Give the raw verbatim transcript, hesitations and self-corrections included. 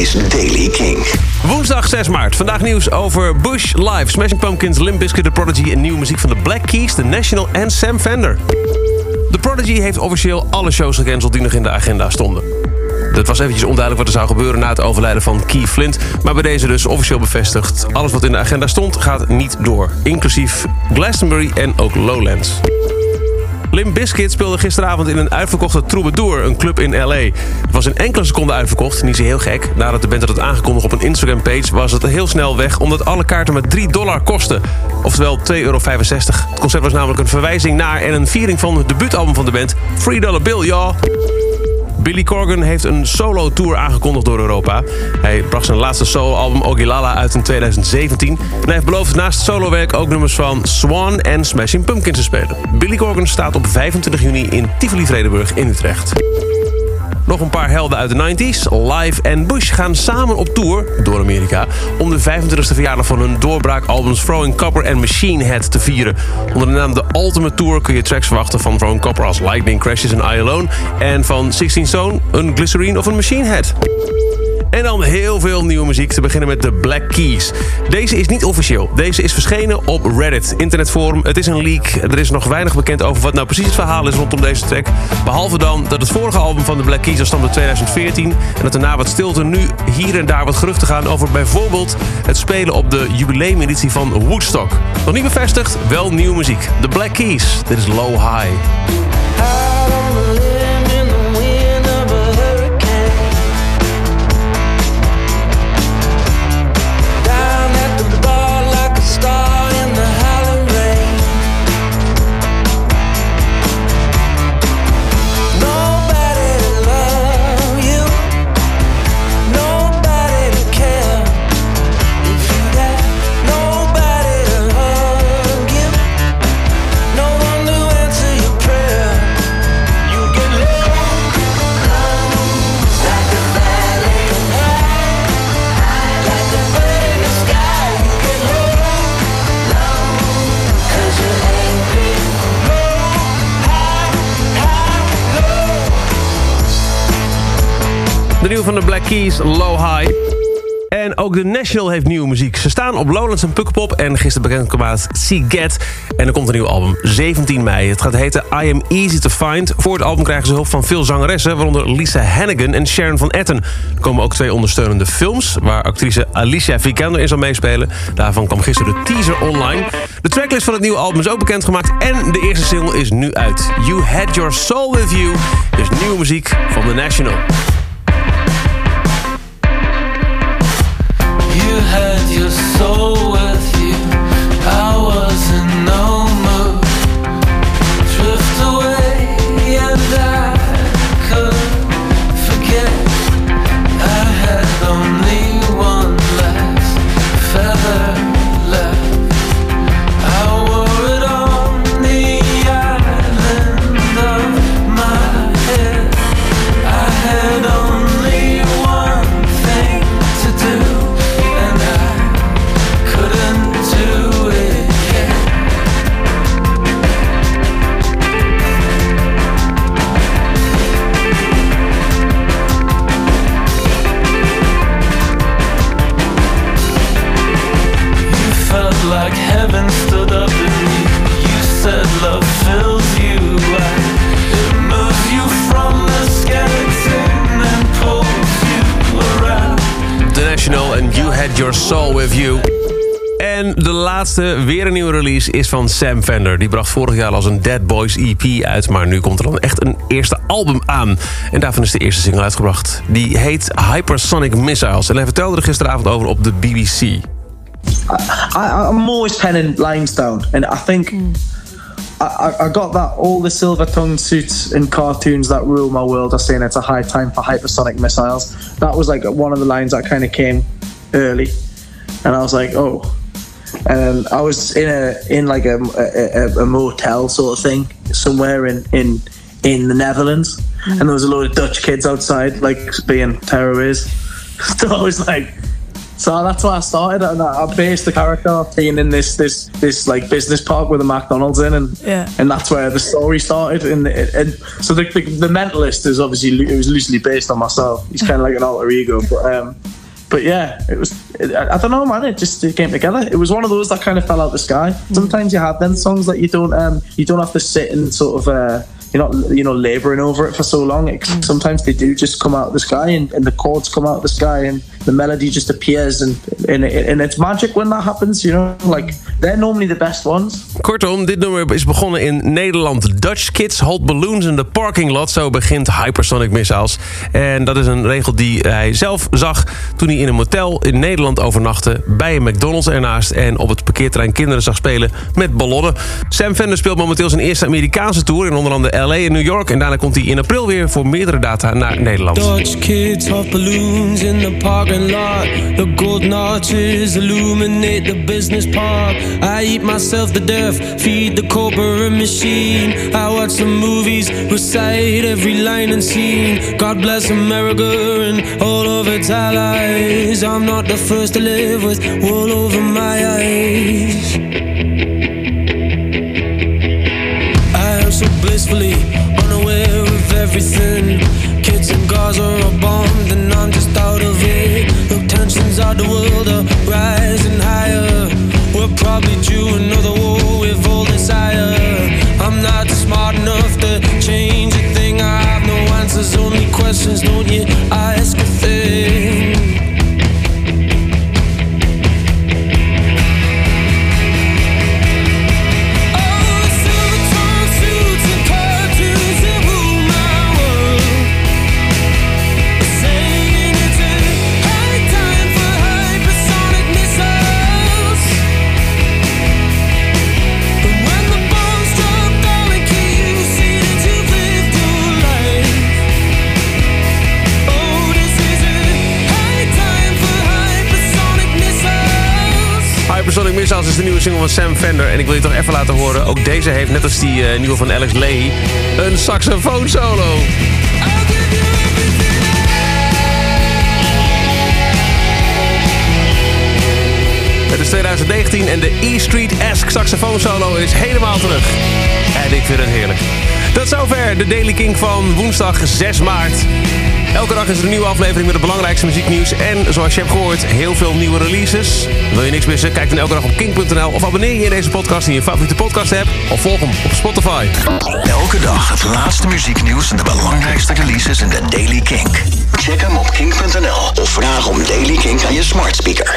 is Daily Kink. Woensdag zes maart. Vandaag nieuws over Bush, Live, Smashing Pumpkins, Limp Bizkit, The Prodigy en nieuwe muziek van The Black Keys, The National en Sam Fender. The Prodigy heeft officieel alle shows gecanceld die nog in de agenda stonden. Het was eventjes onduidelijk wat er zou gebeuren na het overlijden van Keith Flint. Maar bij deze dus officieel bevestigd. Alles wat in de agenda stond gaat niet door. Inclusief Glastonbury en ook Lowlands. Limp Bizkit speelde gisteravond in een uitverkochte Troubadour, een club in L A. Het was in enkele seconden uitverkocht, niet zo heel gek. Nadat de band had het aangekondigd op een Instagram-page, was het heel snel weg, omdat alle kaarten maar drie dollar kosten. Oftewel twee euro vijfenzestig. Het concert was namelijk een verwijzing naar en een viering van het debuutalbum van de band, three dollar bill, y'all. Billy Corgan heeft een solo-tour aangekondigd door Europa. Hij bracht zijn laatste solo-album Ogilala uit in twintig zeventien. En hij heeft beloofd naast solowerk ook nummers van Swan en Smashing Pumpkins te spelen. Billy Corgan staat op vijfentwintig juni in Tivoli-Vredenburg in Utrecht. Nog een paar helden uit de nineties. Live en Bush gaan samen op tour door Amerika om de vijfentwintigste verjaardag van hun doorbraakalbums Throwing Copper en Machine Head te vieren. Onder de naam The Ultimate Tour kun je tracks verwachten van Throwing Copper als Lightning Crashes en I Alone en van sixteen stone, een Glycerine of een Machine Head. En dan heel veel nieuwe muziek, te beginnen met The Black Keys. Deze is niet officieel. Deze is verschenen op Reddit, internetforum. Het is een leak. Er is nog weinig bekend over wat nou precies het verhaal is rondom deze track. Behalve dan dat het vorige album van The Black Keys al stamt uit twintig veertien... en dat er na wat stilte nu hier en daar wat geruchten gaan over bijvoorbeeld het spelen op de jubileumeditie van Woodstock. Nog niet bevestigd, wel nieuwe muziek. The Black Keys, dit is Low High. De nieuwe van de Black Keys, Low High. En ook The National heeft nieuwe muziek. Ze staan op Lowlands en Pukpop en gisteren bekend gemaakt Seagate. En er komt een nieuw album, zeventien mei. Het gaat heten I Am Easy To Find. Voor het album krijgen ze hulp van veel zangeressen, waaronder Lisa Hannigan en Sharon van Etten. Er komen ook twee ondersteunende films, waar actrice Alicia Vikander in zal meespelen. Daarvan kwam gisteren de teaser online. De tracklist van het nieuwe album is ook bekendgemaakt en de eerste single is nu uit. You Had Your Soul With You is nieuwe muziek van The National. You had your soul with you, I was in no mood. Drift away and I could forget. I had only one last feather left. I wore it on the island of my head. I had only one thing to do. Like heaven stood up in me. You said love fills you. It moves you from the skeleton and pulls you around. The National and You Had Your Soul With You. En de laatste, weer een nieuwe release, is van Sam Fender. Die bracht vorig jaar als een Dead Boys E P uit, maar nu komt er dan echt een eerste album aan. En daarvan is de eerste single uitgebracht. Die heet Hypersonic Missiles. En hij vertelde er gisteravond over op de B B C. I, I'm always penning limestone, and I think mm. I, I got that all the silver-tongued suits in cartoons that rule my world are saying it's a high time for hypersonic missiles. That was like one of the lines that kind of came early, and I was like, oh. And I was in a in like a, a, a motel sort of thing somewhere in in, in the Netherlands, mm. and there was a load of Dutch kids outside like being terrorists. So I was like. So that's why I started, and I based the character off being in this this this like business park with a McDonald's in, and yeah. and that's where the story started. And, and so the, the the mentalist is obviously it was loosely based on myself. He's kind of like an alter ego, but um, But yeah, it was, it, I don't know, man, it just it came together. It was one of those that kind of fell out the sky. Sometimes you have them songs that you don't, um, you don't have to sit and sort of, uh, you're not, you know, labouring over it for so long. It, sometimes they do just come out of the sky, and, and the chords come out of the sky, and the melody just appears, and, and, and it's magic when that happens, you know, like, they're normally the best ones. Kortom, dit nummer is begonnen in Nederland. Dutch kids hold balloons in the parking lot, zo begint Hypersonic Missiles. En dat is een regel die hij zelf zag toen hij in een motel in Nederland overnachtte, bij een McDonald's ernaast, en op het parkeerterrein kinderen zag spelen met ballonnen. Sam Fender speelt momenteel zijn eerste Amerikaanse tour in onder andere L A en New York, en daarna komt hij in april weer voor meerdere data naar Nederland. Dutch kids hold balloons in the parking lot. The gold notches illuminate the business park. I eat myself to death, feed the Cobra machine. I watch the movies, recite every line and scene. God bless America and all of its allies. I'm not the first to live with wool over my eyes. I am so blissfully unaware of everything. Kids in Gaza are bombed and I'm just out of it. The tensions of the world are rising higher. We're probably due another war with all desire. I'm not smart enough to change a thing. I have no answers, only questions, don't you ask a thing. Hypersonic Missiles is de nieuwe single van Sam Fender. En ik wil je toch even laten horen, ook deze heeft, net als die uh, nieuwe van Alex Leahy, een saxofoon solo. Het is twintig negentien en de E Street-esque saxofoon solo is helemaal terug. En ik vind het heerlijk. Tot zover de Daily Kink van woensdag zes maart. Elke dag is er een nieuwe aflevering met het belangrijkste muzieknieuws. En zoals je hebt gehoord, heel veel nieuwe releases. Wil je niks missen? Kijk dan elke dag op kink punt n l. Of abonneer je in deze podcast in je favoriete podcast app. Of volg hem op Spotify. Elke dag het laatste muzieknieuws en de belangrijkste releases in de Daily Kink. Check hem op kink punt n l of vraag om Daily Kink aan je smart speaker.